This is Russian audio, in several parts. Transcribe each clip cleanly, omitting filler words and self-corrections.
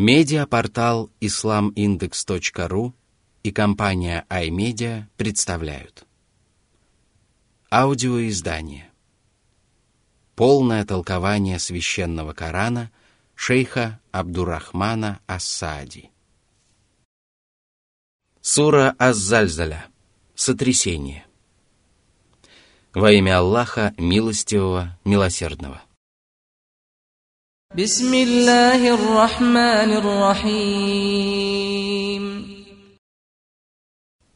Медиапортал IslamIndex.ru и компания iMedia представляют аудиоиздание «Полное толкование священного Корана» шейха Абдурахмана Ассади. Сура Аз-зальзаля. Сотрясение. Во имя Аллаха, милостивого, милосердного. Бисмиллахир рахманир рахим.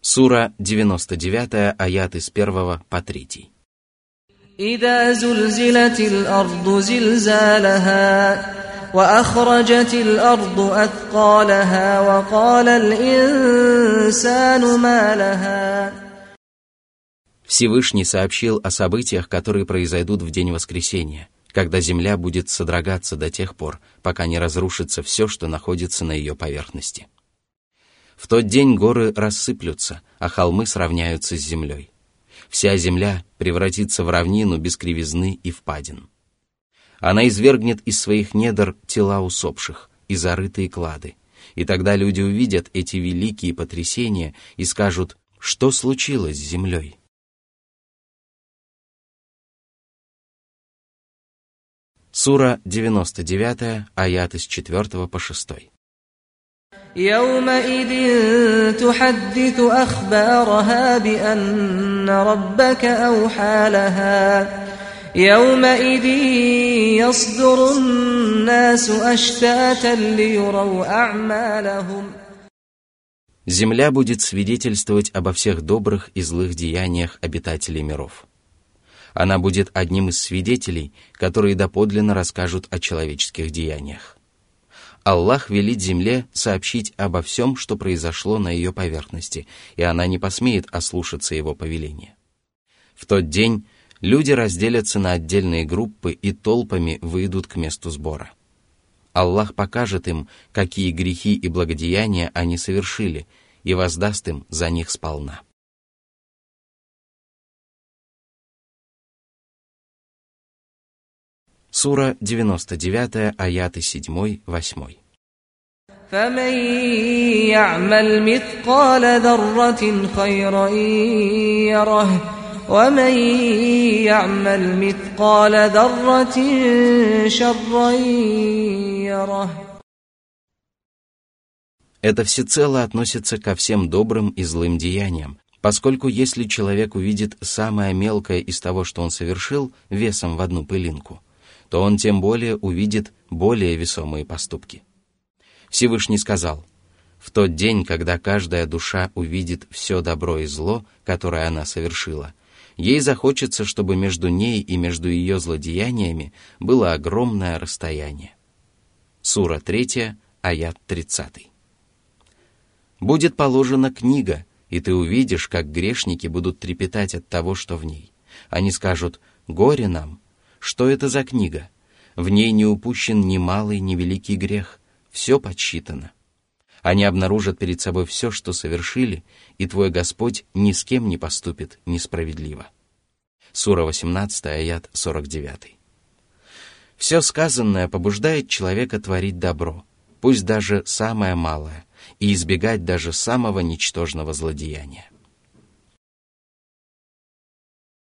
Сура 99, аят с 1 по 3. Иза зульзилатил арду зильзалаха, ва ахраджатил арду аткалаха, ва калал инсану ма лаха. Всевышний сообщил о событиях, которые произойдут в день воскресения, когда земля будет содрогаться до тех пор, пока не разрушится все, что находится на ее поверхности. В тот день горы рассыплются, а холмы сравняются с землей. Вся земля превратится в равнину без кривизны и впадин. Она извергнет из своих недр тела усопших и зарытые клады, и тогда люди увидят эти великие потрясения и скажут: «Что случилось с землей?» Сура 99, аят с 4 по 6. Земля будет свидетельствовать обо всех добрых и злых деяниях обитателей миров. Она будет одним из свидетелей, которые доподлинно расскажут о человеческих деяниях. Аллах велит земле сообщить обо всем, что произошло на ее поверхности, и она не посмеет ослушаться его повеления. В тот день люди разделятся на отдельные группы и толпами выйдут к месту сбора. Аллах покажет им, какие грехи и благодеяния они совершили, и воздаст им за них сполна. Сура 99, аяты 7-8. فَمَنْ يَعْمَلْ مِثْقَالَ ذَرَّةٍ خَيْرًا يَرَهُ وَمَنْ يَعْمَلْ مِثْقَالَ ذَرَّةٍ شَرًّا يَرَهُ. Это всецело относится ко всем добрым и злым деяниям, поскольку если человек увидит самое мелкое из того, что он совершил, весом в одну пылинку, то он тем более увидит более весомые поступки. Всевышний сказал: «В тот день, когда каждая душа увидит все добро и зло, которое она совершила, ей захочется, чтобы между ней и между ее злодеяниями было огромное расстояние». Сура 3, аят 30. «Будет положена книга, и ты увидишь, как грешники будут трепетать от того, что в ней. Они скажут: «Горе нам! Что это за книга? В ней не упущен ни малый, ни великий грех. Все подсчитано». Они обнаружат перед собой все, что совершили, и твой Господь ни с кем не поступит несправедливо. Сура 18, аят 49. Все сказанное побуждает человека творить добро, пусть даже самое малое, и избегать даже самого ничтожного злодеяния.